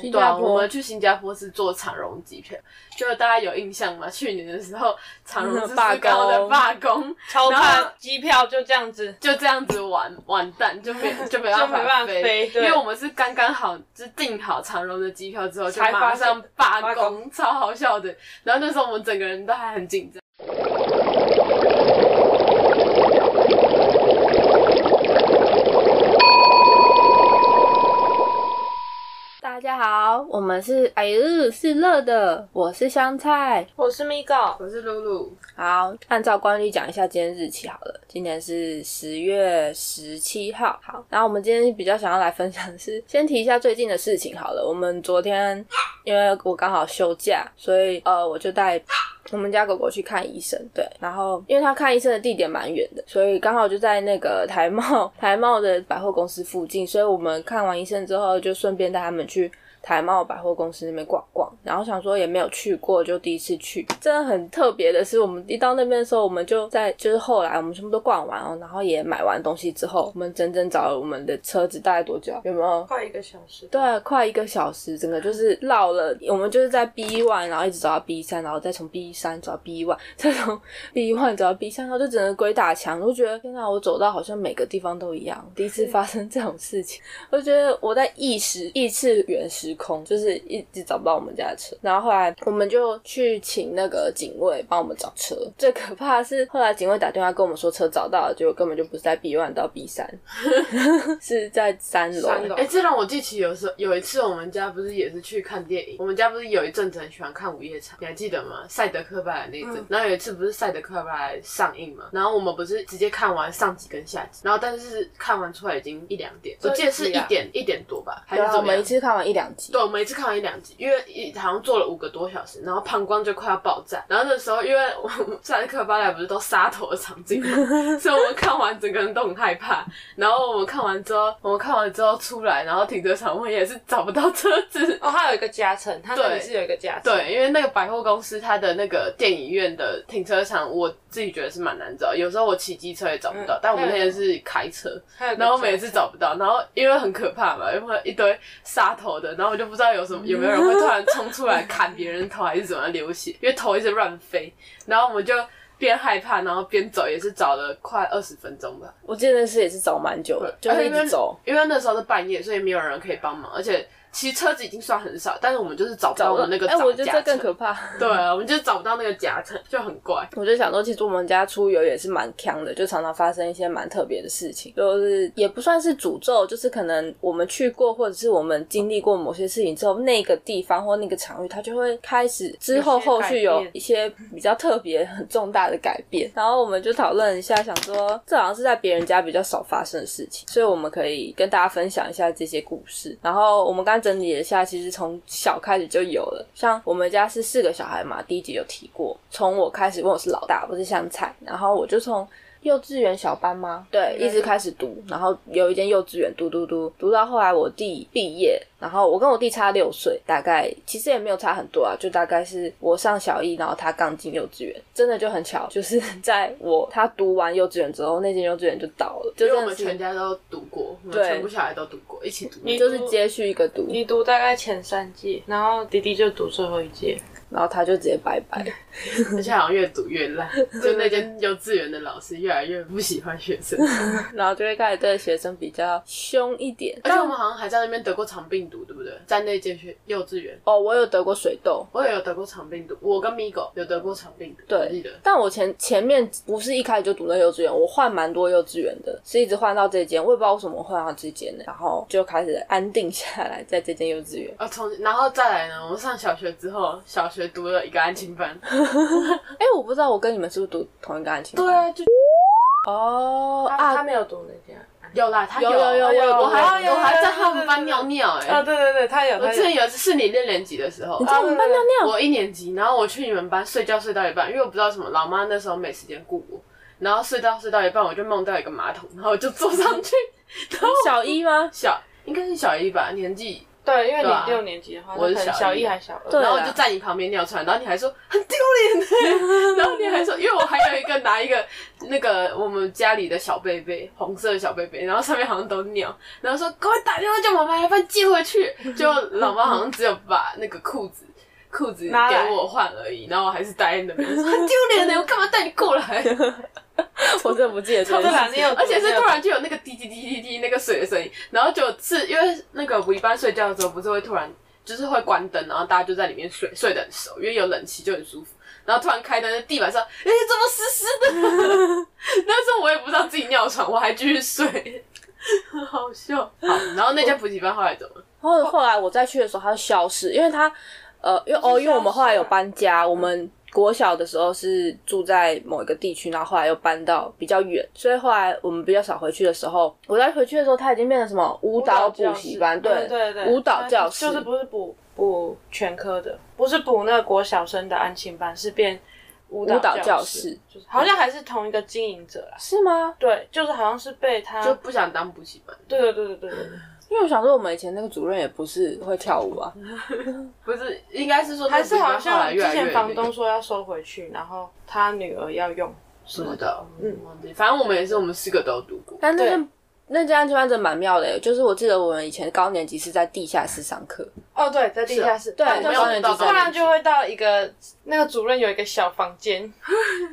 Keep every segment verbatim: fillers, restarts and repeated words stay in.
新加坡，我们去新加坡是坐长荣机票，就大家有印象吗？去年的时候，长荣是罢工的罢工，超怕机票就这样子，就这样子完完蛋，就没就没办法飞，因为我们是刚刚好就订好长荣的机票之后，就马上罢工，罢工超好笑的。然后那时候我们整个人都还很紧张。大家好，我们是哎呦是乐的，我是香菜，我是 Migo， 我是露露。好，按照惯例讲一下今天日期好了，今天是十月十七号。好，然后我们今天比较想要来分享的是，先提一下最近的事情好了。我们昨天因为我刚好休假，所以呃我就带我们家狗狗去看医生，对，然后因为他看医生的地点蛮远的，所以刚好就在那个台茂台茂的百货公司附近，所以我们看完医生之后就顺便带他们去台茂百货公司那边逛逛，然后想说也没有去过，就第一次去。真的很特别的是，我们一到那边的时候，我们就在就是后来我们全部都逛完哦，然后也买完东西之后，我们整整找了我们的车子大概多久？有没有？快一个小时。对，快一个小时，整个就是绕了。我们就是在 B 一 然后一直找到 B 三，然后再从 B 三 找到 B 一，再从 B 一 找到 B 三，然后就整个鬼打墙，我就觉得天哪，我走到好像每个地方都一样。第一次发生这种事情，我觉得我在异时异次元时。空就是一直找不到我们家的车，然后后来我们就去请那个警卫帮我们找车。最可怕的是后来警卫打电话跟我们说车找到了，结果根本就不是在 B 一 到 B 三 是在三楼。哎、欸，这让我记起有时候有一次我们家不是也是去看电影，我们家不是有一阵子很喜欢看午夜场，你还记得吗？赛德克巴莱那一阵、嗯、然后有一次不是赛德克巴莱上映嘛，然后我们不是直接看完上集跟下集，然后但是看完出来已经一两点，我记得是一点一点多吧，还是怎么样？我们一次看完一两集。对，我们一次看完一两集，因为好像坐了五个多小时，然后膀胱就快要爆炸。然后那时候因为我们赛克巴莱不是都杀头的场景嘛，所以我们看完整个人都很害怕。然后我们看完之后，我们看完之后出来，然后停车场我们也是找不到车子。哦，它有一个夹层，它那里是有一个夹层。对，因为那个百货公司它的那个电影院的停车场，我自己觉得是蛮难找。有时候我骑机车也找不到，嗯、但我们那天是开车，然后我们也是找不到。然后因为很可怕嘛，因为一堆杀头的，然后。我就不知道有什么有没有人会突然冲出来砍别人头还是怎么流血，因为头一直乱飞，然后我们就边害怕然后边走，也是找了快二十分钟吧。我记得那次也是找蛮久的，就是一直走，因为，因为那时候是半夜，所以没有人可以帮忙，而且。其实车子已经算很少，但是我们就是找不到我们那个夹层。哎、欸，我觉得这更可怕。对啊，我们就找不到那个夹层，就很怪。我就想说，其实我们家出游也是蛮强的，就常常发生一些蛮特别的事情，就是也不算是诅咒，就是可能我们去过或者是我们经历过某些事情之后，那个地方或那个场域，它就会开始之后后续有一些比较特别、很重大的改变。然后我们就讨论一下，想说这好像是在别人家比较少发生的事情，所以我们可以跟大家分享一下这些故事。然后我们刚。整理一下，其实从小开始就有了。像我们家是四个小孩嘛，第一集有提过。从我开始，因为我是老大，我是香菜，然后我就从幼稚园小班吗？对，一直开始读，然后有一间幼稚园读读读，读到后来我弟毕业。然后我跟我弟差六岁，大概其实也没有差很多啊，就大概是我上小一，然后他刚进幼稚园，真的就很巧，就是在我他读完幼稚园之后，那间幼稚园就倒了，就因为我们全家都读过，我们全部小孩都读过，一起读，你就是接续一个读，你读大概前三届，然后弟弟就读最后一届。然后他就直接拜拜，而且好像越读越烂，就那间幼稚园的老师越来越不喜欢学生，然后就会开始对学生比较凶一点。而且我们好像还在那边得过肠病毒，对不对？在那间幼稚园。哦，我有得过水痘，我也有得过肠病毒，我跟 Migo 有得过肠病毒。对，我记得。但我前前面不是一开始就读那幼稚园，我换蛮多幼稚园的，是一直换到这间，我也不知道为什么换到这间呢。然后就开始安定下来，在这间幼稚园。啊、哦，从然后再来呢，我上小学之后，小学。读了一个安亲班，哎、欸，我不知道我跟你们是不是读同一个安亲班？对啊，就哦、oh, 啊，他没有读那家。有啦，他有有有 有, 有, 有，我还我还在他们班尿尿哎、欸！啊，对对对，他有。我之前有一次是你六年级的时候，你在我们班尿尿。我一年级，然后我去你们班睡觉睡到一半，因为我不知道什么，老妈那时候没时间顾我，然后睡到睡到一半，我就梦到一个马桶，然后我就坐上去。然后小一吗？小应该是小一吧，年纪。对，因为你六年级的话，我是小一还小二，然后我就在你旁边尿出来，然后你还说很丢脸，然后你还说，因为我还有一个拿一个那个我们家里的小贝贝，红色的小贝贝，然后上面好像都尿，然后说赶快打电话叫妈妈要不然寄回去，就老妈好像只有把那个裤子裤子给我换而已，然后我还是待在那边说很丢脸的，我干嘛带你过来？我真的不记得，超自然，而且是突然就有那个滴滴滴滴滴那个水的声音，然后就是因为那个我一般睡觉的时候不是会突然就是会关灯，然后大家就在里面睡，睡得很熟，因为有冷气就很舒服。然后突然开灯，地板上哎、欸、怎么湿湿的？那时候我也不知道自己尿床，我还继续睡，很好笑。好，然后那家补习班后来怎么了？然后后来我再去的时候，它就消失，因为它呃，因为哦，因为我们后来有搬家，我们。国小的时候是住在某一个地区，然后后来又搬到比较远，所以后来我们比较少回去的时候，我在回去的时候，它已经变成什么舞蹈补习班，对对对，舞蹈教室，就是不是补补全科的，不是补那个国小生的安亲班，是变舞蹈教室，教室就是好像还是同一个经营者啦，是吗？对，就是好像是被他就不想当补习班，对对对对对对。因为我想说，我们以前那个主任也不是会跳舞啊，不是，应该是说还是好像之前房东说要收回去，然后他女儿要用什么的，嗯，反正我们也是，我们四个都读过。但那那家安亲班真的蛮妙的耶，就是我记得我们以前高年级是在地下室上课。哦，对，在地下室，对，高年级，突然就会到一个那个主任有一个小房间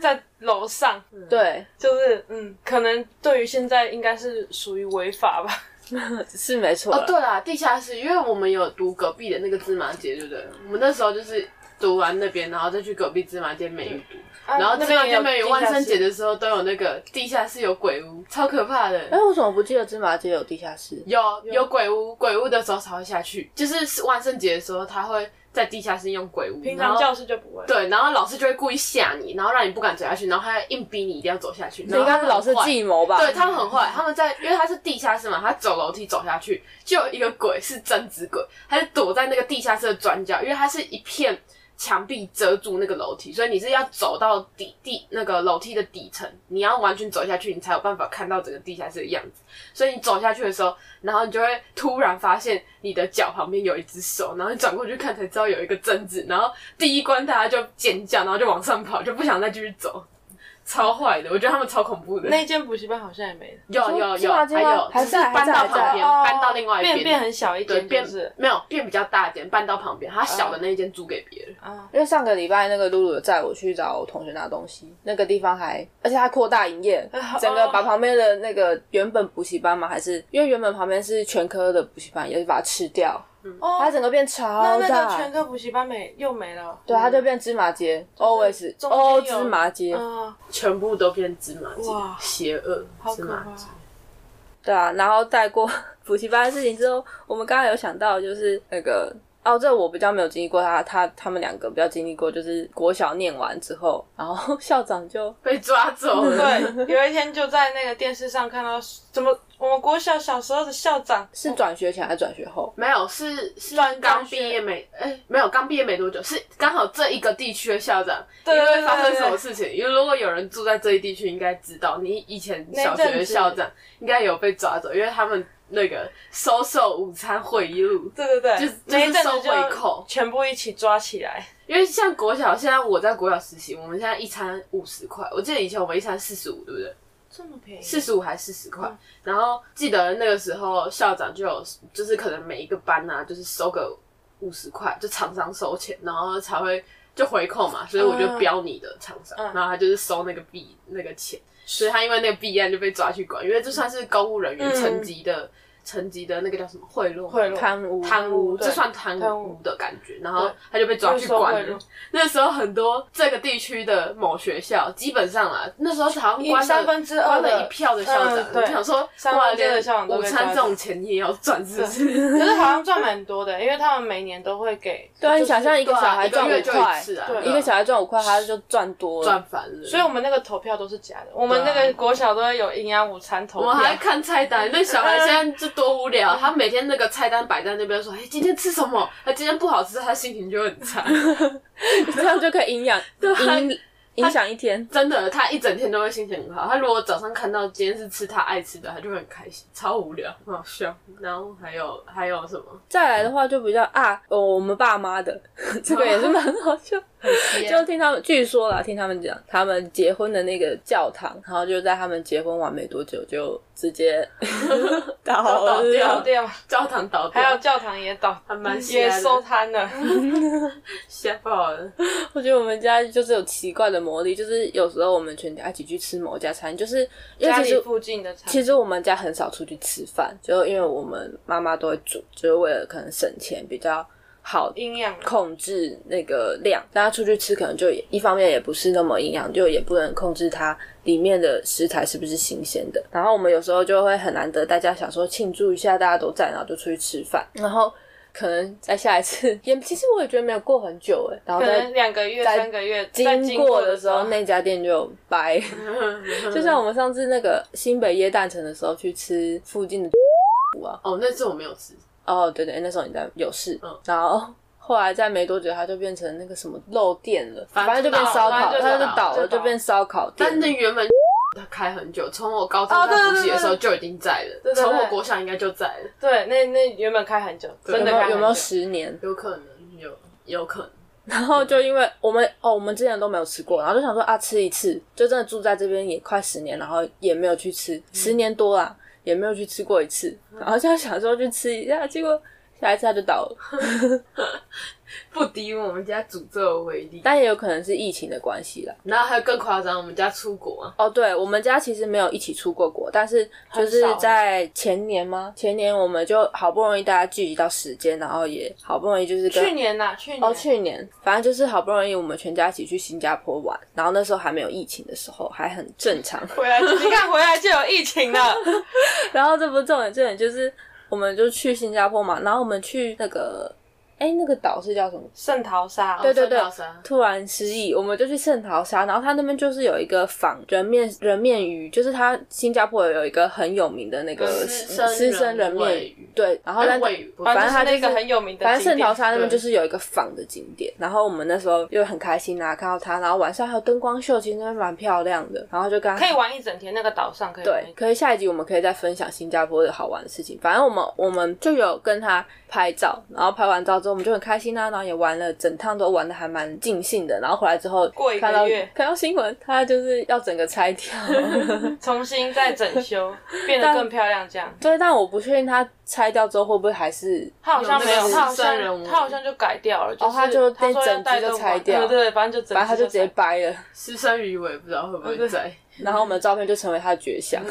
在楼上，对，就是嗯，可能对于现在应该是属于违法吧。是没错哦，对啦，地下室，因为我们有读隔壁的那个芝麻街，对不对？我们那时候就是读完那边，然后再去隔壁芝麻街美语读，啊、然后芝麻街美语万圣节的时候都有那个地下室有鬼屋，超可怕的。哎、欸，我怎么不记得芝麻街有地下室？有有鬼屋，鬼屋的时候才会下去，就是万圣节的时候他会。在地下室用鬼屋，平常教室就不会。对，然后老师就会故意吓你，然后让你不敢走下去，然后他硬逼你一定要走下去。应该是老师计谋吧？对，他们很坏，他们在，因为他是地下室嘛，他走楼梯走下去，就有一个鬼是贞子鬼，他是躲在那个地下室的转角，因为它是一片墙壁遮住那个楼梯，所以你是要走到底地那个楼梯的底层，你要完全走下去，你才有办法看到整个地下室的样子。所以你走下去的时候，然后你就会突然发现你的脚旁边有一只手，然后你转过去看才知道有一个贞子，然后第一关大家就尖叫，然后就往上跑，就不想再继续走，超坏的，我觉得他们超恐怖的。那间补习班好像也没了，有有有，还有还是搬到旁边，搬到另外一边，变变很小一间，对，变没有变比较大一间，搬到旁边，他小的那一间租给别人。啊，因为上个礼拜那个露露有载我去找同学拿东西，那个地方还，而且他扩大营业，整个把旁边的那个原本补习班嘛，还是因为原本旁边是全科的补习班，也是把它吃掉。嗯哦、它整个变超大，那那个全科补习班没又没了，对，它就变芝麻街 ，always all 芝麻街，呃、全部都变芝麻街，邪恶芝麻街。对啊，然后带过补习班的事情之后，我们刚刚有想到就是那个哦，这我比较没有经历过他，他他他们两个比较经历过，就是国小念完之后，然后校长就被抓走了。对，有一天就在那个电视上看到怎么。我们国小小时候的校长是转学前还是转学后？没有，是是刚毕业没哎、欸，没有刚毕业没多久，是刚好这一个地区的校长，因为发生什么事情？因为如果有人住在这一地区，应该知道，你以前小学的校长应该有被抓走，因为他们那个收受午餐贿赂，对对对，就是就是收回扣，全部一起抓起来。因为像国小，现在我在国小实习，我们现在一餐五十块，我记得以前我们一餐四十五，对不对？这么便宜，四十五还四十块。嗯、然后记得那个时候校长就有，就是可能每一个班啊，就是收个五十块，就厂商收钱，然后才会就回扣嘛。所以我就标你的厂商，嗯、然后他就是收那个币那个钱，所以他因为那个弊案就被抓去管，因为这算是公务人员层级的。嗯层级的那个叫什么贿赂、贿赂、贪污、贪污，这算贪污的感觉。然后他就被抓去关了。那时候很多这个地区的某学校，基本上啊，那时候好像关了三分之二的一票的校长。嗯、对，想说哇，连午餐这种钱你也要赚，是不是？可是好像赚蛮多的，因为他们每年都会给。对啊，你想象一个小孩赚五块，一个小孩赚五块，他就赚多了，赚烦了。所以我们那个投票都是假的，我们那个国小都会有营养午餐投票。我还看菜单，那小孩现在就。多无聊！他每天那个菜单摆在那边，说：“哎、欸，今天吃什么？哎、啊，今天不好吃，他心情就很差。”这样就可以营养，营影响一天，真的，他一整天都会心情很好。他如果早上看到今天是吃他爱吃的，他就会很开心。超无聊，很好笑。然后还有还有什么？再来的话就比较啊，哦、我们爸妈的这个也是蛮好笑。就听他们，据说啦，听他们讲，他们结婚的那个教堂，然后就在他们结婚完没多久就直接倒倒掉掉，教堂倒掉，还有教堂也倒，还蛮也收摊了，吓爆了。我觉得我们家就是有奇怪的魔力，就是有时候我们全家一起去吃某家餐，就是因为家里附近的餐，其实我们家很少出去吃饭，就因为我们妈妈都会煮，就是为了可能省钱比较。好营养控制那个量，大家出去吃可能就一方面也不是那么营养，就也不能控制它里面的食材是不是新鲜的。然后我们有时候就会很难得，大家想说庆祝一下，大家都在，然后就出去吃饭，然后可能在下一次也其实我也觉得没有过很久哎，然后在两个月三个月经过的时候，那家店就掰。就像我们上次那个新北耶诞城的时候去吃附近的啊，哦，那次我没有吃。哦、oh, 对对，那时候你在有事、嗯、然后后来在没多久它就变成那个什么肉店了，反正就变烧烤，它就倒了，就变烧烤店。但是原本它开很久，从我高中在补习的时候就已经在了、哦、对对对对，从我国小应该就在了。对，那那原本开很久，真的开很久。有没有十年？有可能有，有可能。然后就因为我们哦，我们之前都没有吃过，然后就想说啊，吃一次，就真的住在这边也快十年，然后也没有去吃，嗯、十年多啦。也没有去吃过一次，然后就想说去吃一下，结果下一次他就倒了，不敌我们家诅咒的威力。但也有可能是疫情的关系啦。然后还有更夸张，我们家出国啊。哦，对，我们家其实没有一起出过国，但是就是在前年吗？前年我们就好不容易大家聚集到时间，然后也好不容易就是跟去年啊，去年哦，去年，反正就是好不容易我们全家一起去新加坡玩，然后那时候还没有疫情的时候，还很正常。回来，你看回来就有疫情了。然后这不是重点，重点就是我们就去新加坡嘛，然后我们去那个。哎，那个岛是叫什么？圣淘沙。对对对，哦、突然失忆，我们就去圣淘沙，然后它那边就是有一个仿人面人面鱼，就是它新加坡有一个很有名的那个狮身人面鱼，对，然后但反正它、就是、就是那个很有名的景点，反正圣淘沙那边就是有一个仿的景点，然后我们那时候又很开心啊，看到它，然后晚上还有灯光秀，其实那边蛮漂亮的，然后就刚可以玩一整天那个岛上，可以对，可以下一集我们可以再分享新加坡的好玩的事情，反正我们我们就有跟它拍照，然后拍完照之后。我们就很开心啊，然后也玩了整趟都玩得还蛮尽兴的，然后回来之后过一个月看到新闻它就是要整个拆掉重新再整修变得更漂亮这样。对，但我不确定它拆掉之后会不会还是它好像没有，它好像它好像就改掉了，就是它、哦、就那整只就拆掉，对对对，反正就整只它就直接掰了，私生鱼我也不知道会不会在、哦、然后我们的照片就成为他的绝响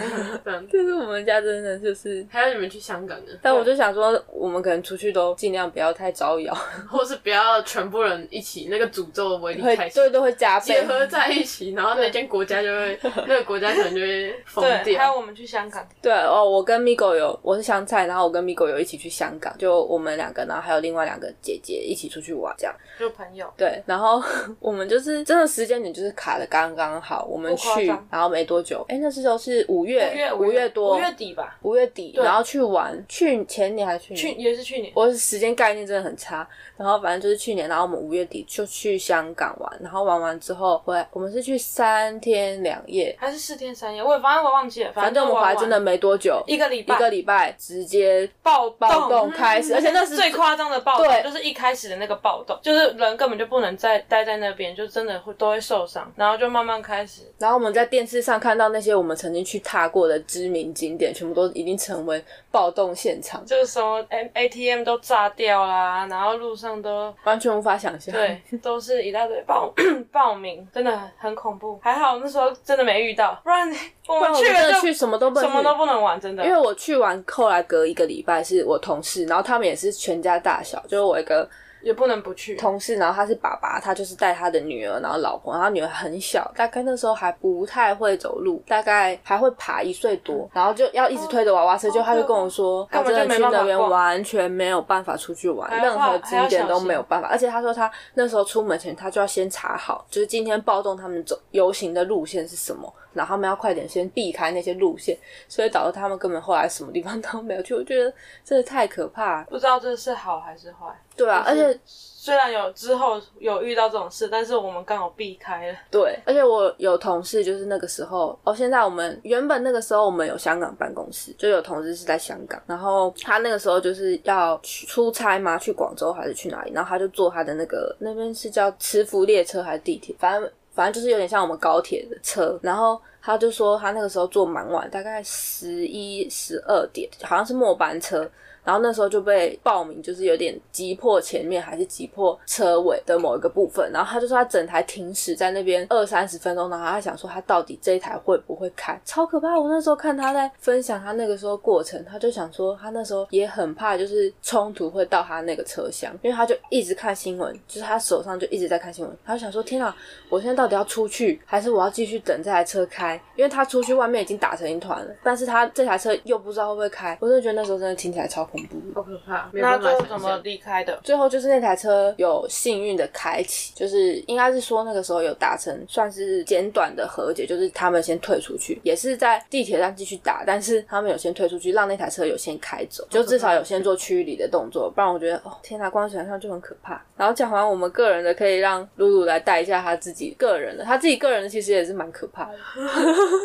就是我们家真的就是还有你们去香港的，但我就想说我们可能出去都尽量不要太招摇，或是不要全部人一起，那个诅咒的威力太对都会加倍结合在一起，然后那间国家就会那个国家可能就会疯掉。对，还有我们去香港，对哦，我跟 Migo 有，我是香菜，然后我跟 Migo 有一起去香港，就我们两个，然后还有另外两个姐姐一起出去玩这样，就朋友。对，然后我们就是真的时间点就是卡得刚刚好，我们去然后没多久，哎，那时候是五月，五月多，五月底吧，五月底，然后去玩，去前年还是去年？去也是去年。我时间概念真的很差，然后反正就是去年，然后我们五月底就去香港玩，然后玩完之后回来，我们是去三天两夜，还是四天三夜？我反正我忘记了，反正我们回来真的没多久，一个礼拜，一个礼拜直接暴暴动开始，嗯、而且那是最夸张的暴动，就是一开始的那个暴动，就是人根本就不能再待在那边，就真的会都会受伤，然后就慢慢开始，然后我们在电。事实上看到那些我们曾经去踏过的知名景点全部都已经成为暴动现场，就是什么 A T M 都炸掉啦，然后路上都完全无法想象，对，都是一大堆暴暴民，真的很恐怖。还好那时候真的没遇到，不然我们去了就去什么都不能，什么都不能玩，真的。因为我去完后来隔一个礼拜是我同事，然后他们也是全家大小，就是我一个也不能不去同事，然后他是爸爸，他就是带他的女儿，然后老婆，然后女儿很小，大概那时候还不太会走路，大概还会爬，一岁多，然后就要一直推着娃娃车、哦、就他就跟我说、哦、他真的去那边完全没有办法出去玩，任何景点都没有办法，而且他说他那时候出门前他就要先查好就是今天暴动他们走游行的路线是什么，然后他们要快点先避开那些路线，所以导致他们根本后来什么地方都没有去，我觉得真的太可怕了，不知道这是好还是坏，对啊，而且虽然有之后有遇到这种事，但是我们刚好避开了。对，而且我有同事就是那个时候哦，现在我们原本那个时候我们有香港办公室，就有同事是在香港，然后他那个时候就是要出差嘛，去广州还是去哪里，然后他就坐他的那个那边是叫磁浮列车还是地铁，反正反正就是有点像我们高铁的车，然后他就说他那个时候坐蛮晚，大概十一、十二点，好像是末班车，然后那时候就被报名就是有点击破前面还是击破车尾的某一个部分，然后他就说他整台停驶在那边二三十分钟，然后他想说他到底这一台会不会开，超可怕。我那时候看他在分享他那个时候过程，他就想说他那时候也很怕就是冲突会到他那个车厢，因为他就一直看新闻，就是他手上就一直在看新闻，他就想说天啊，我现在到底要出去还是我要继续等这台车开，因为他出去外面已经打成一团了，但是他这台车又不知道会不会开。我真的觉得那时候真的听起来超恐怖，好可怕。那最后怎么离开的？最后就是那台车有幸运的开启，就是应该是说那个时候有达成算是简短的和解，就是他们先退出去，也是在地铁站继续打，但是他们有先退出去，让那台车有先开走，就至少有先做驱离的动作，不然我觉得哦天哪，光想象就很可怕。然后讲完我们个人的，可以让露露来带一下他自己个人的，他自己个人的其实也是蛮可怕的。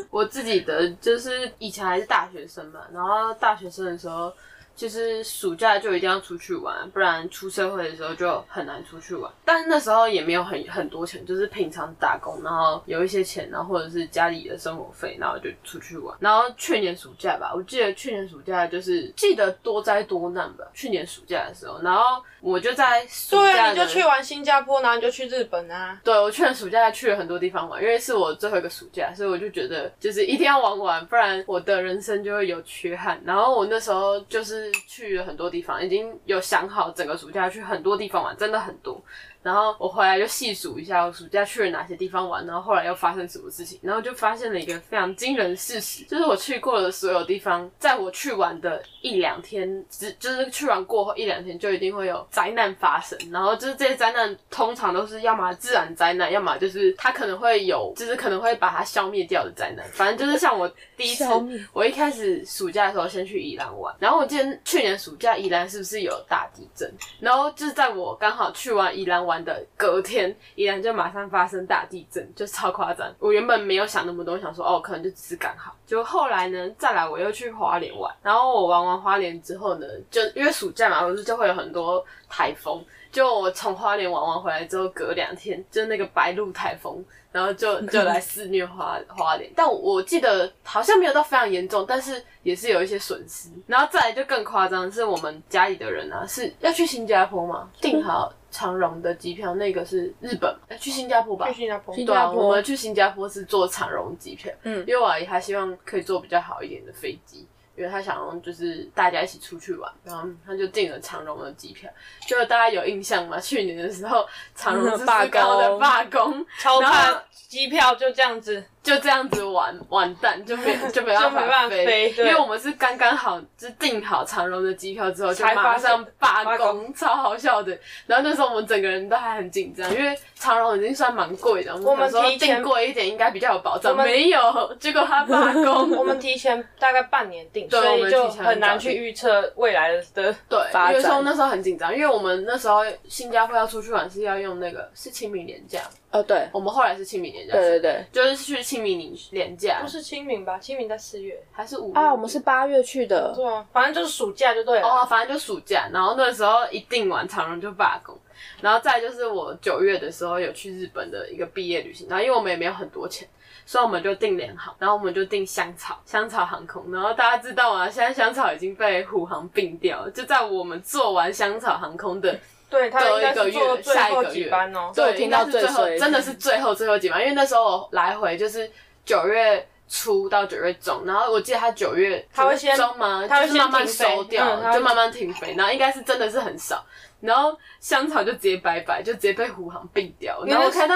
我自己的就是以前还是大学生嘛，然后大学生的时候就是暑假就一定要出去玩，不然出社会的时候就很难出去玩。但是那时候也没有很很多钱，就是平常打工，然后有一些钱，然后或者是家里的生活费，然后就出去玩。然后去年暑假吧，我记得去年暑假就是记得多灾多难吧。去年暑假的时候，然后我就在暑假，对啊，你就去玩新加坡，然后你就去日本啊。对，我去年暑假去了很多地方玩，因为是我最后一个暑假，所以我就觉得就是一定要玩玩，不然我的人生就会有缺憾。然后我那时候就是去了很多地方，已经有想好整个暑假去很多地方玩，真的很多。然后我回来就细数一下我暑假去了哪些地方玩，然后后来又发生什么事情，然后就发现了一个非常惊人的事实，就是我去过的所有地方，在我去玩的一两天，就是去玩过后一两天就一定会有灾难发生，然后就是这些灾难通常都是要么自然灾难，要么就是它可能会有，就是可能会把它消灭掉的灾难。反正就是像我第一次，我一开始暑假的时候先去宜兰玩，然后我记得去年暑假宜兰是不是有大地震，然后就是在我刚好去完宜兰玩玩的隔天，宜兰就马上发生大地震，就超夸张。我原本没有想那么多，想说哦，可能就只是刚好。就后来呢，再来我又去花莲玩，然后我玩完花莲之后呢，就因为暑假嘛，不是就会有很多台风。就我从花莲玩完回来之后，隔两天就那个白鹿台风，然后就就来肆虐花花莲。但我记得好像没有到非常严重，但是也是有一些损失。然后再来就更夸张，是我们家里的人啊，是要去新加坡嘛，订好长荣的机票，那个是日本，欸、去新加坡吧？去新加坡，对啊，我们去新加坡是坐长荣机票，嗯，因为我阿姨她希望可以坐比较好一点的飞机。因为他想要就是大家一起出去玩，然后他就订了长荣的机票。就大家有印象吗？去年的时候，长荣是罢工的罢工，超怕机票就这样子，就这样子完完蛋，就没就没办法 飞, 办法飞，因为我们是刚刚好就订好长荣的机票之后，就马上罢工，超好笑的。然后那时候我们整个人都还很紧张，因为长荣已经算蛮贵的，我们想说订贵一点应该比较有保障，没有，结果他罢工。我们提前大概半年订。所以就很难去预测未来的发展。对，因为说那时候很紧张，因为我们那时候新加坡要出去玩是要用那个是清明连假。哦，对，我们后来是清明连假。对对对，就是去清明连假。不是清明吧？清明在四月还是五月？啊，我们是八月去的。对啊，反正就是暑假就对了。哦，反正就暑假。然后那时候一订完长荣就罢工。然后再就是我九月的时候有去日本的一个毕业旅行，然后因为我们也没有很多钱，所以我们就订联航，然后我们就订香草香草航空。然后大家知道吗？现在香草已经被虎航并掉了，就在我们做完香草航空的对，他应该是做最后几班哦。对，听到最后真的是最后最后几班，因为那时候我来回就是九月初到九月中，然后我记得他九月中嘛，他会先就是慢慢收掉，嗯、就慢慢停飞，然后应该是真的是很少，然后香草就直接拜拜，就直接被虎航并掉。然后我看到。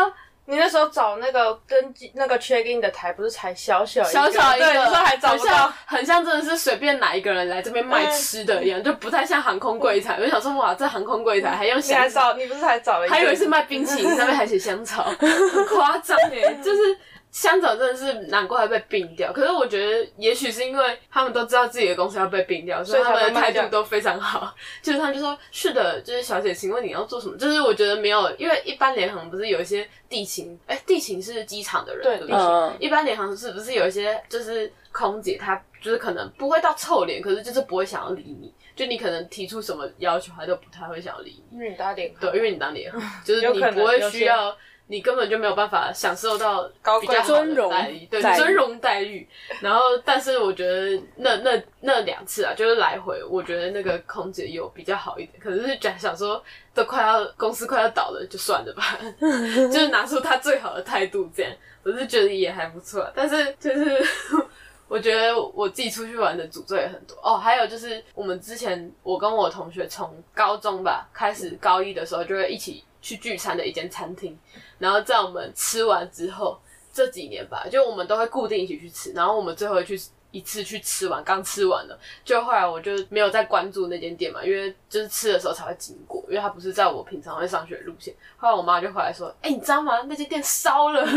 你那时候找那个登记那个 check in 的台，不是才小小一个，小小一个，对，你说还找不到，很像真的是随便哪一个人来这边卖吃的一样，嗯、就不太像航空柜台。我就想说，哇，这航空柜台还用香草，你还找，你不是还找了一个，还以为是卖冰淇淋，上面还写香草，很夸张耶，就是。香草真的是难怪被并掉，可是我觉得也许是因为他们都知道自己的公司要被并掉，所以他们的态度都非常好，就是他们就说是的，就是小姐请问你要做什么，就是我觉得没有，因为一般联航不是有一些地勤，哎、欸，地勤是机场的人，对不对、嗯、一般联航是不是有一些就是空姐她就是可能不会到臭脸，可是就是不会想要理你，就你可能提出什么要求她都不太会想要理你，因为你当脸，对，因为你当脸就是你不会需要，你根本就没有办法享受到高贵尊荣待遇，对，尊荣待遇。然后，但是我觉得那那那两次啊，就是来回，我觉得那个空姐有比较好一点。可是就想说，都快要公司快要倒了，就算了吧，就是拿出她最好的态度，这样我是觉得也还不错、啊。但是就是我觉得我自己出去玩的诅咒也很多哦。还有就是我们之前，我跟我同学从高中吧开始，高一的时候就会一起去聚餐的一间餐厅，然后在我们吃完之后，这几年吧，就我们都会固定一起去吃，然后我们最后去一次去吃完，刚吃完了，就后来我就没有再关注那间店嘛，因为就是吃的时候才会经过，因为它不是在我平常会上学的路线。后来我妈就回来说：“哎、欸，你知道吗？那间店烧了！”我就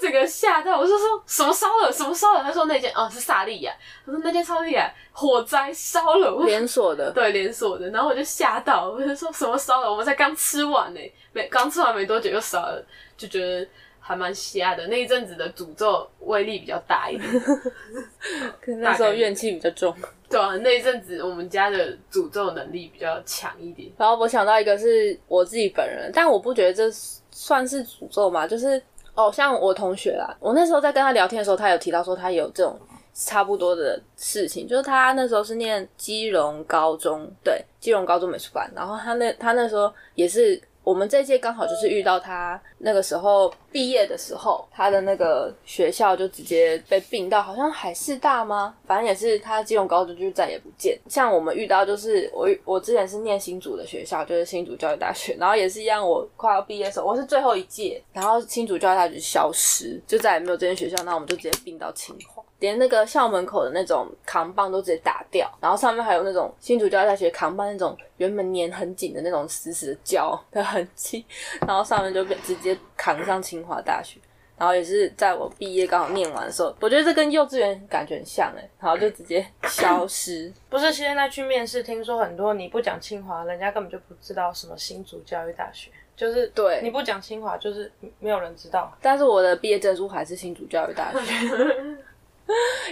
整个吓到，我就说：“什么烧了？什么烧了？”她说：“那间哦是萨莉亚。”她说：“那间萨莉亚火灾烧了，连锁的，对，连锁的。”然后我就吓到，我就说：“什么烧了？我们才刚吃完呢、欸，没刚吃完没多久就烧了，就觉得。”还蛮瞎的，那一阵子的诅咒威力比较大一点，可是那时候怨气比较重。对啊，那一阵子我们家的诅咒能力比较强一点。然后我想到一个是我自己本人，但我不觉得这算是诅咒嘛，就是哦，像我同学啦，我那时候在跟他聊天的时候，他有提到说他有这种差不多的事情，就是他那时候是念基隆高中，对，基隆高中美术班，然后他那他那时候也是。我们这届刚好就是遇到他那个时候毕业的时候，他的那个学校就直接被并到好像海事大吗，反正也是他基隆高中就再也不见。像我们遇到就是我我之前是念新竹的学校，就是新竹教育大学，然后也是一样，我快要毕业的时候，我是最后一届，然后新竹教育大学消失，就再也没有这间学校，那我们就直接并到清华，连那个校门口的那种扛棒都直接打掉，然后上面还有那种新竹教育大学扛棒那种原本粘很紧的那种死死的胶的痕迹，然后上面就被直接扛上清华大学，然后也是在我毕业刚好念完的时候，我觉得这跟幼稚园感觉很像耶，然后就直接消失。不是现在去面试听说很多你不讲清华，人家根本就不知道什么新竹教育大学，就是对你不讲清华就是没有人知道。但是我的毕业证书还是新竹教育大学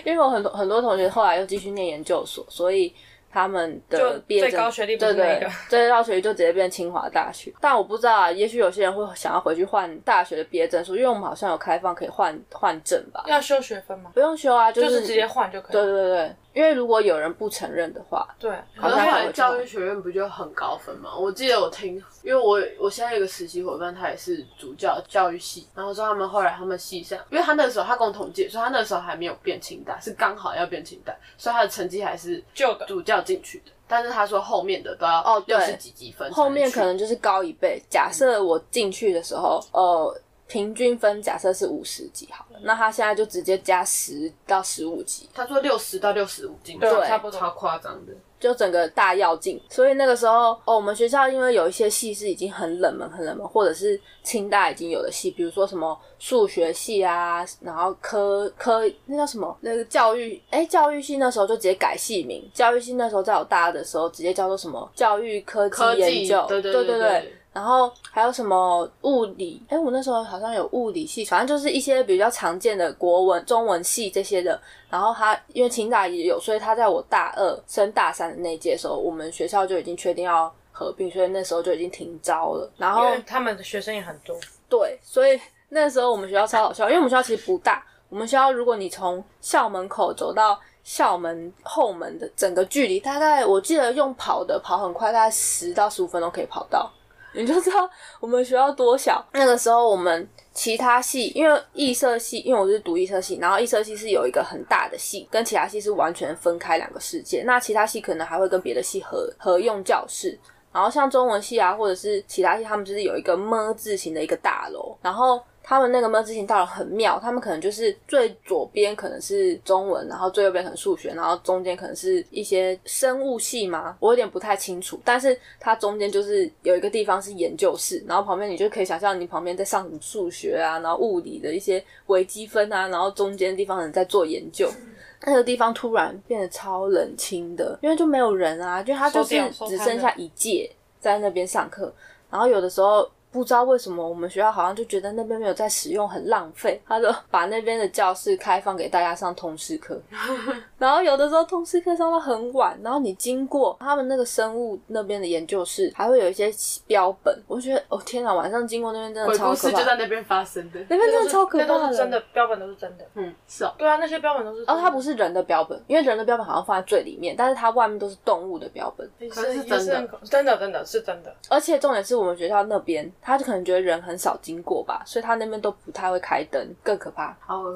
因为我很多很多同学后来又继续念研究所，所以他们的毕业最高学历不是那个，最高学历就直接变清华大学。但我不知道啊，也许有些人会想要回去换大学的毕业证书，因为我们好像有开放可以换换证吧？要修学分吗？不用修啊，就是、就是直接换就可以。对对对，因为如果有人不承认的话，对，好像后来教育学院不就很高分吗？我记得我听，因为我我现在有一个实习伙伴，他也是主教教育系，然后说他们后来他们系上，因为他那时候他跟我同届，所以他那时候还没有变清大，是刚好要变清大，所以他的成绩还是旧的主教。进去的，但是他说后面的都要哦，对，是几几分，后面可能就是高一倍。假设我进去的时候，呃，平均分假设是五十几好了，那他现在就直接加十到十五级。他说六十到六十五进去，对，差不多，超夸张的，就整个大跃进。所以那个时候，哦，我们学校因为有一些系是已经很冷门、很冷门，或者是清大已经有的系，比如说什么数学系啊，然后科科那叫什么那个教育，哎，教育系那时候就直接改系名，教育系那时候在我大二的时候直接叫做什么教育科技研究，对对对 对, 对, 对。然后还有什么物理，哎，我那时候好像有物理系，反正就是一些比较常见的国文、中文系这些的。然后他因为清大也有，所以他在我大二升大三的那一届的时候，我们学校就已经确定要合并，所以那时候就已经停招了。然后因为他们的学生也很多，对，所以。那时候我们学校超好笑，因为我们学校其实不大，我们学校如果你从校门口走到校门后门的整个距离，大概我记得用跑的跑很快，大概十到十五分钟可以跑到，你就知道我们学校多小。那个时候我们其他系，因为艺社系，因为我是读艺社系，然后艺社系是有一个很大的系，跟其他系是完全分开两个世界，那其他系可能还会跟别的系合合用教室，然后像中文系啊或者是其他系，他们就是有一个么字形的一个大楼，然后他们那个Mer之前到了很妙，他们可能就是最左边可能是中文，然后最右边可能数学，然后中间可能是一些生物系嘛，我有点不太清楚，但是它中间就是有一个地方是研究室，然后旁边你就可以想象你旁边在上什么数学啊，然后物理的一些微积分啊，然后中间的地方可能在做研究。那个地方突然变得超冷清的，因为就没有人啊，就它就是只剩下一届在那边上课，然后有的时候不知道为什么我们学校好像就觉得那边没有在使用，很浪费，他就把那边的教室开放给大家上通识课然后有的时候通识课上到很晚，然后你经过他们那个生物那边的研究室还会有一些标本，我就觉得哦天啊，晚上经过那边真的超可怕，鬼故事就在那边发生的，那边真的超可怕的，那都是真的标本，都是真的。嗯，是哦，对啊，那些标本都是真的。哦，它不是人的标本，因为人的标本好像放在最里面，但是它外面都是动物的标本，可是是真的真的真的是真的。而且重点是我们学校那边他就可能觉得人很少经过吧，所以他那边都不太会开灯，更可怕，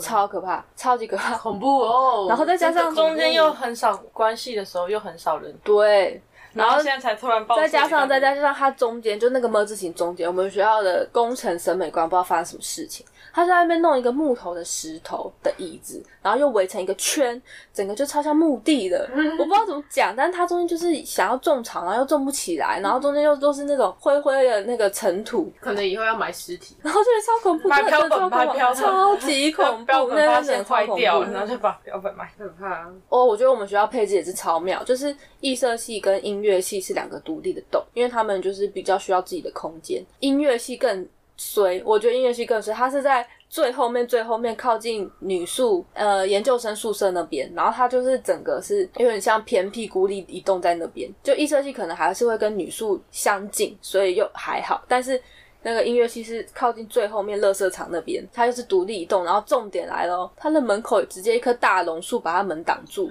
超可怕，超级可怕，恐怖哦。然后再加上中间又很少关系的时候，又很少人，对。然后现在才突然爆出，再加上再加上它中间就那个Mer字形中间，我们学校的工程审美官不知道发生什么事情，他在那边弄一个木头的石头的椅子，然后又围成一个圈，整个就超像墓地的。我不知道怎么讲，但是它中间就是想要种草，然后又种不起来，然后中间又都是那种灰灰的那个尘土，可能以后要买尸体，然后就超恐怖，买标本，买标本，超级恐怖，标本发现坏掉了，然后就把标本买，可怕。哦，我觉得我们学校配置也是超妙，就是艺术系跟音乐。音乐系是两个独立的洞，因为他们就是比较需要自己的空间。音乐系更衰，我觉得音乐系更衰，它是在最后面最后面靠近女宿呃研究生宿舍那边，然后它就是整个是有点像偏僻孤立一栋在那边。就艺设系可能还是会跟女宿相近，所以又还好，但是那个音乐系是靠近最后面垃圾场那边，它就是独立一栋，然后重点来咯，它的门口直接一棵大榕树把它门挡住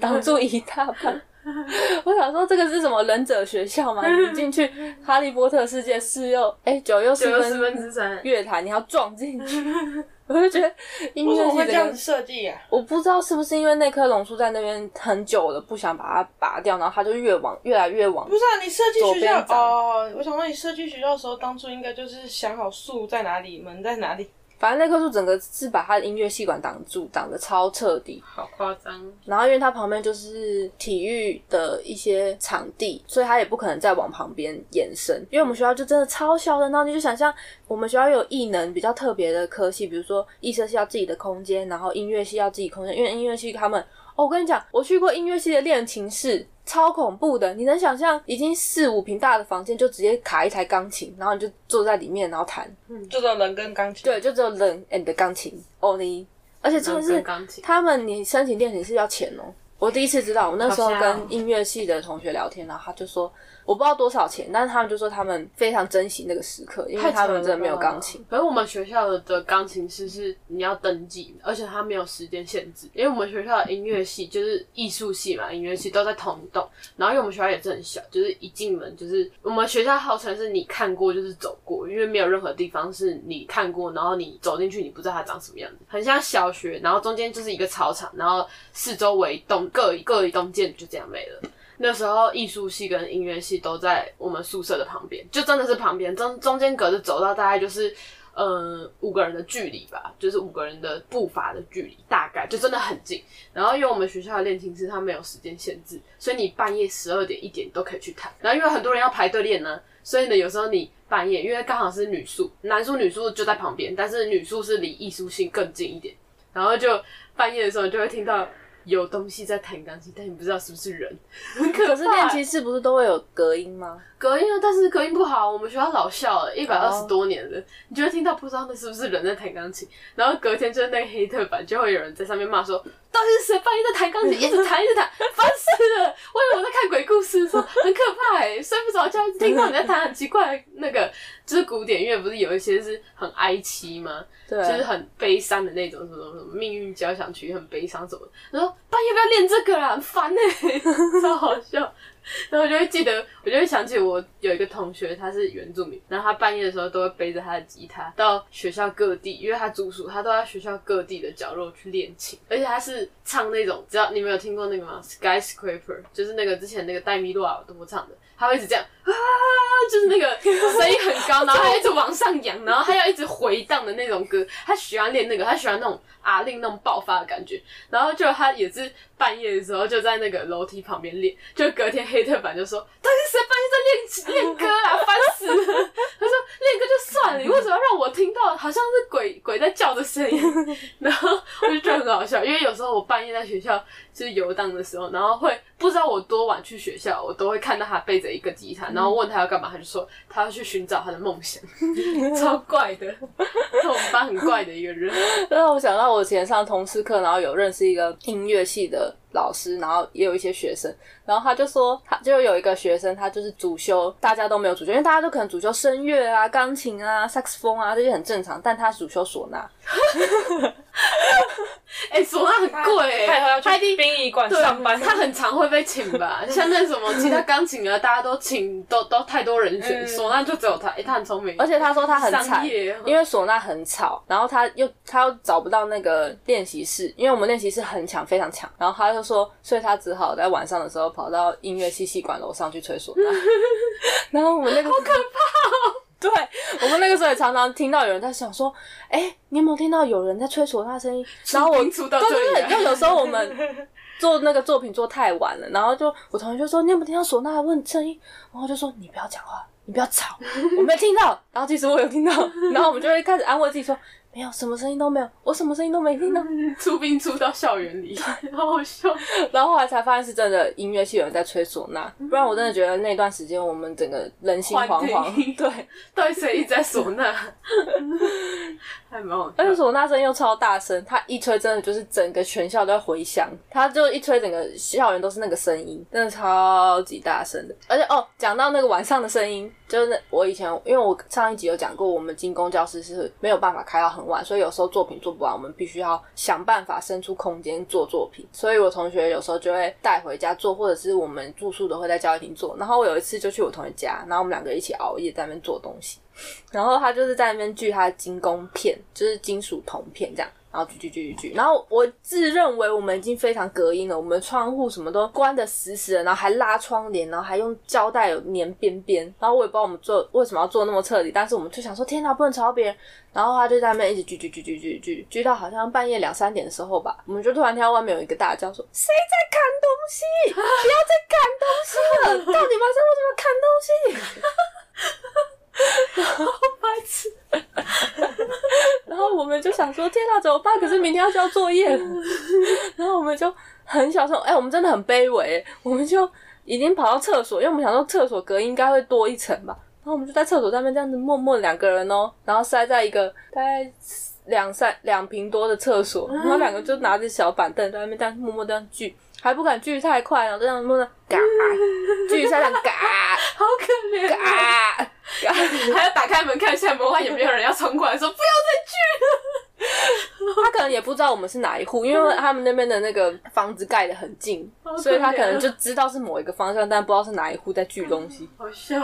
挡住一大半我想说这个是什么忍者学校吗？你进去哈利波特世界四又哎九又四分之三乐坛，你要撞进去我就觉得音乐系为什么会这样子设计啊？我不知道是不是因为那棵榕树在那边很久了，不想把它拔掉，然后它就越往越来越往。不是啊，你设计学校哦，我想问你设计学校的时候，当初应该就是想好树在哪里，门在哪里。反正那棵树整个是把它的音乐系馆挡住，挡得超彻底，好夸张。然后因为它旁边就是体育的一些场地，所以它也不可能再往旁边延伸。因为我们学校就真的超小的，然后你就想象我们学校有艺能比较特别的科系，比如说艺设系要自己的空间，然后音乐系要自己空间，因为音乐系他们哦，我跟你讲，我去过音乐系的练琴室。超恐怖的，你能想象已经四五平大的房间就直接卡一台钢琴，然后你就坐在里面然后弹，嗯，就只有人跟钢琴，对，就只有人 and 钢琴 only， 而且真的是他们你申请练琴是要钱哦，我第一次知道，我那时候跟音乐系的同学聊天，然后他就说我不知道多少钱，但是他们就说他们非常珍惜那个时刻，因为他们真的没有钢琴。可是我们学校的钢琴师是你要登记，而且他没有时间限制，因为我们学校的音乐系就是艺术系嘛，音乐系都在同一栋，然后因为我们学校也是很小，就是一进门就是我们学校号称是你看过就是走过，因为没有任何地方是你看过然后你走进去你不知道它长什么样子，很像小学，然后中间就是一个操场，然后四周围一栋各一各一栋建筑就这样没了。那时候艺术系跟音乐系都在我们宿舍的旁边，就真的是旁边，中中间隔着走到大概就是嗯五个人的距离吧，就是五个人的步伐的距离，大概就真的很近。然后因为我们学校的练琴室它没有时间限制，所以你半夜十二点一点都可以去弹。然后因为很多人要排队练呢，所以呢有时候你半夜，因为刚好是女宿，男宿女宿就在旁边，但是女宿是离艺术系更近一点，然后就半夜的时候就会听到。有东西在弹钢琴，但你不知道是不是人，很可怕。可是练琴室不是都会有隔音吗？隔音啊，但是隔音不好。我们学校老校了，一百二十多年了， oh. 你就会听到不知道那是不是人在弹钢琴。然后隔天就是那个黑特版，就会有人在上面骂说，到底是谁半夜在弹钢琴，一直弹一直弹，烦死了！我以为我在看鬼故事，说很可怕哎、欸，睡不着觉，一直听到你在弹很奇怪的那个，就是古典乐不是有一些是很哀凄吗？对，就是很悲伤的那种，什么什么命运交响曲，很悲伤什么的。然后半夜不要练这个啦，很烦哎、欸，超好笑。然后我就会记得，我就会想起我有一个同学，他是原住民，然后他半夜的时候都会背着他的吉他到学校各地，因为他住宿，他都在学校各地的角落去练琴，而且他是唱那种，知道你们有听过那个吗 ？Skyscraper， 就是那个之前那个戴米洛啊，我都不唱的，他会一直这样啊，就是那个声音很高，然后他一直往上上扬，然后他要一直回荡的那种歌，他喜欢练那个，他喜欢那种啊令那种爆发的感觉。然后就他也是半夜的时候就在那个楼梯旁边练，就隔天黑特版就说到底谁半夜在练练歌啊，烦死了！他说练歌就算了，你为什么要让我听到好像是鬼鬼在叫的声音？然后我就觉得很好笑，因为有时候我半夜在学校就是游荡的时候，然后会不知道我多晚去学校，我都会看到他背着一个吉他，然后问他要干嘛，他就说他要去寻找他的梦想，超怪的，是我们班很怪的一个人。让我想到我以前上通识课，然后有认识一个音乐系的老师，然后也有一些学生，然后他就说他就有一个学生他就是主修大家都没有主修，因为大家都可能主修声乐啊钢琴啊萨克斯风啊这些很正常，但他主修唢呐。哎，唢呐很贵，他以后要去殡仪馆上班，他很常会被请吧？像那什么其他钢琴啊大家都请都都太多人选，唢呐就只有他。哎，他很聪明，而且他说他很惨，因为唢呐很吵，然后他又他又找不到那个练习室，因为我们练习室很强非常强，然后他就说，所以他只好在晚上的时候跑到音乐系系馆楼上去吹唢呐。然后我们那个好可怕哦！对，我们那个时候也常常听到有人在想说，哎，你有没有听到有人在吹唢呐声音？然后我，对对对，就有时候我们做那个作品做太晚了，然后就我同学就说你有没有听到唢呐的声音？然后就说你不要讲话，你不要吵，我没有听到。然后其实我有听到，然后我们就会开始安慰自己说。没有，什么声音都没有，我什么声音都没听到。出兵出到校园里，好好笑。然后后来才发现是真的音乐系有人在吹唢呐，不然我真的觉得那段时间我们整个人心惶惶。对，到底谁一直在唢呐？还蛮好笑。但是唢呐声又超大声，他一吹真的就是整个全校都在回响，他就一吹整个校园都是那个声音，真的超级大声的。而且哦，讲到那个晚上的声音，就是我以前因为我上一集有讲过，我们金工教室是没有办法开到很。所以有时候作品做不完，我们必须要想办法伸出空间做作品，所以我同学有时候就会带回家做，或者是我们住宿的会在教育厅做。然后我有一次就去我同学家，然后我们两个一起熬夜在那边做东西，然后他就是在那边锯他的金工片，就是金属铜片这样，然后锯锯锯锯，然后我自认为我们已经非常隔音了，我们窗户什么都关得死死的，然后还拉窗帘，然后还用胶带有粘边边，然后我也不知道我们做为什么要做那么彻底，但是我们就想说天哪，不能吵到别人。然后他就在那边一直锯锯锯锯锯锯锯到好像半夜两三点的时候吧，我们就突然听到外面有一个大叫说谁在砍东西，不要再砍东西了，到底晚上为什么砍东西？好白痴。然后我们就想说天哪怎么办，可是明天要交作业了。然后我们就很小声，哎、欸、我们真的很卑微，我们就已经跑到厕所，因为我们想说厕所隔音应该会多一层吧，然后我们就在厕所上面这样子默默两个人哦，然后塞在一个大概两三两平多的厕所，然后两个就拿着小板凳在那边这样默默这样锯，还不敢锯太快，然后就这样默默嘎锯一下，这样嘎，好可怜、啊、嘎。还要打开门看一下门外有没有人要冲过来说不要再锯了。他可能也不知道我们是哪一户，因为他们那边的那个房子盖得很近，所以他可能就知道是某一个方向，但不知道是哪一户在锯东西。好笑。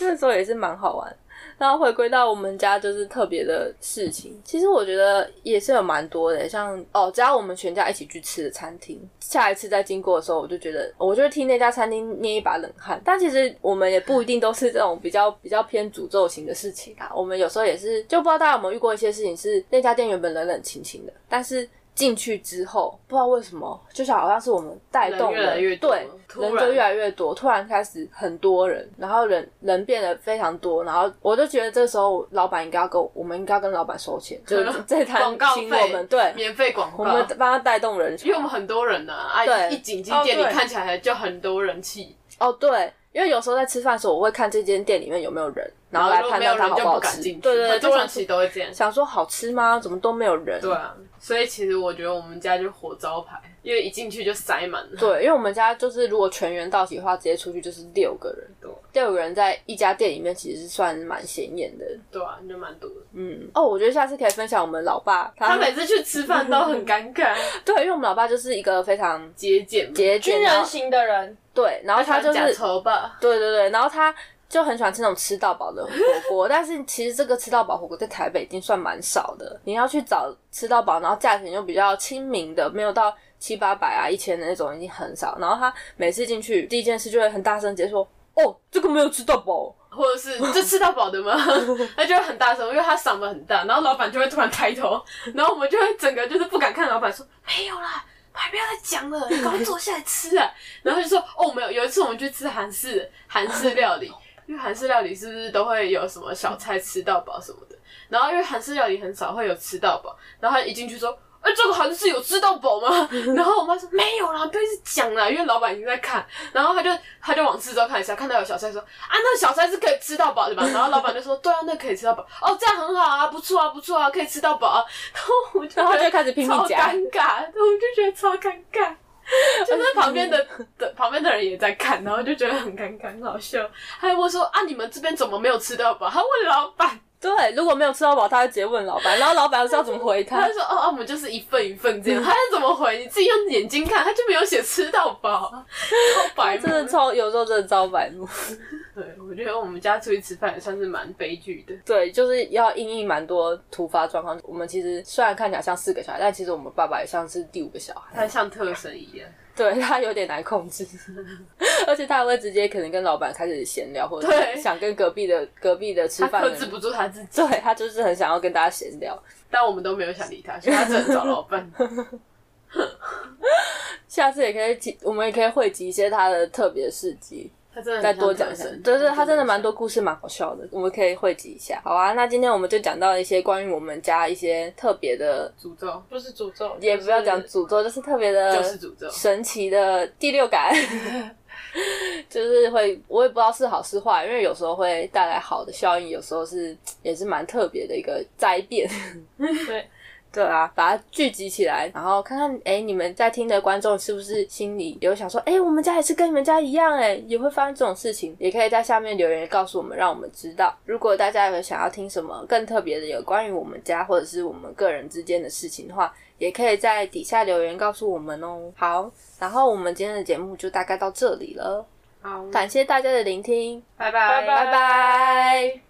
那时候也是蛮好玩。然后回归到我们家就是特别的事情，其实我觉得也是有蛮多的，像哦，只要我们全家一起去吃的餐厅，下一次再经过的时候，我就觉得我就会替那家餐厅捏一把冷汗。但其实我们也不一定都是这种比较比较偏诅咒型的事情啦，我们有时候也是就不知道大家有没有遇过一些事情，是那家店原本冷冷清清的，但是进去之后不知道为什么就像好像是我们带动了，人越来越多，对，人就越来越多，突然开始很多人，然后人人变得非常多，然后我就觉得这时候老板应该要跟我们应该要跟老板收钱，就是这摊请我们，对，免费广告，我们帮他带动人气，因为我们很多人啊，对，啊一进进店里看起来就很多人气哦，对，因为有时候在吃饭的时候我会看这间店里面有没有人，然后来判断它好不好吃，对对对，很多人其实都会这样想说好吃吗怎么都没有人，对啊，所以其实我觉得我们家就火招牌，因为一进去就塞满了，对，因为我们家就是如果全员到齐的话直接出去就是六个人，对，六个人在一家店里面其实是算蛮显眼的，对啊，就蛮多的，嗯，哦，我觉得下次可以分享我们老爸， 他, 他每次去吃饭都很尴尬。对，因为我们老爸就是一个非常节俭节俭军人型的人，对，然后他就是假愁吧，对对对，然后他就很喜欢吃那种吃到饱的火锅，但是其实这个吃到饱火锅在台北已经算蛮少的，你要去找吃到饱，然后价钱就比较亲民的，没有到七八百啊一千的那种已经很少。然后他每次进去第一件事就会很大声直接说哦，这个没有吃到饱，或者是这吃到饱的吗？他就会很大声，因为他嗓门很大，然后老板就会突然开头，然后我们就会整个就是不敢看老板说没有啦，还不要再讲了，赶快坐下来吃啊！然后就说哦没有，有一次我们去吃韩式韩式料理，因为韩式料理是不是都会有什么小菜吃到饱什么的？然后因为韩式料理很少会有吃到饱，然后他一进去说。哎、欸，这个韩式有吃到饱吗？然后我妈说没有啦，不要一直讲啦，因为老板已经在看。然后他就他就往四周看一下，看到有小菜说啊，那个小菜是可以吃到饱的吧？然后老板就说对啊，那可以吃到饱。哦，这样很好啊，不错啊，不错啊，可以吃到饱啊。然后我就他就开始拼命夹，超尴尬，我就觉得超尴尬，就是旁边的的旁边的人也在看，然后就觉得很尴尬，很好笑。还问说啊，你们这边怎么没有吃到饱？他问老板。对，如果没有吃到饱，他会直接问老板，然后老板是要怎么回他？他就说：“哦，我们就是一份一份这样。”他要怎么回？你自己用眼睛看，他就没有写吃到饱，超白目。真的超，有时候真的超白目。对，我觉得我们家出去吃饭也算是蛮悲剧的。对，就是要因应蛮多突发状况。我们其实虽然看起来像四个小孩，但其实我们爸爸也像是第五个小孩，他像特神一样。对，他有点难控制，而且他会直接可能跟老板开始闲聊，或者想跟隔壁的隔壁的吃饭的人。他克制不住他自己，对他就是很想要跟大家闲聊，但我们都没有想理他，所以他只能找老板。下次也可以，我们也可以汇集一些他的特别事迹。他真的再多讲一下，对对，他真的蛮多故事，蛮好笑的，我们可以汇集一下。好啊，那今天我们就讲到一些关于我们家一些特别的诅咒，不是诅咒，也不要讲诅咒，就是特别的，就是诅咒，神奇的第六感，就是会，我也不知道是好是坏，因为有时候会带来好的效应，有时候是也是蛮特别的一个灾变。对。对啊，把它聚集起来，然后看看，哎，你们在听的观众是不是心里有想说，哎，我们家也是跟你们家一样，哎，也会发生这种事情，也可以在下面留言告诉我们，让我们知道。如果大家有想要听什么更特别的有关于我们家或者是我们个人之间的事情的话，也可以在底下留言告诉我们哦。好，然后我们今天的节目就大概到这里了，好，感谢大家的聆听，拜拜，拜拜。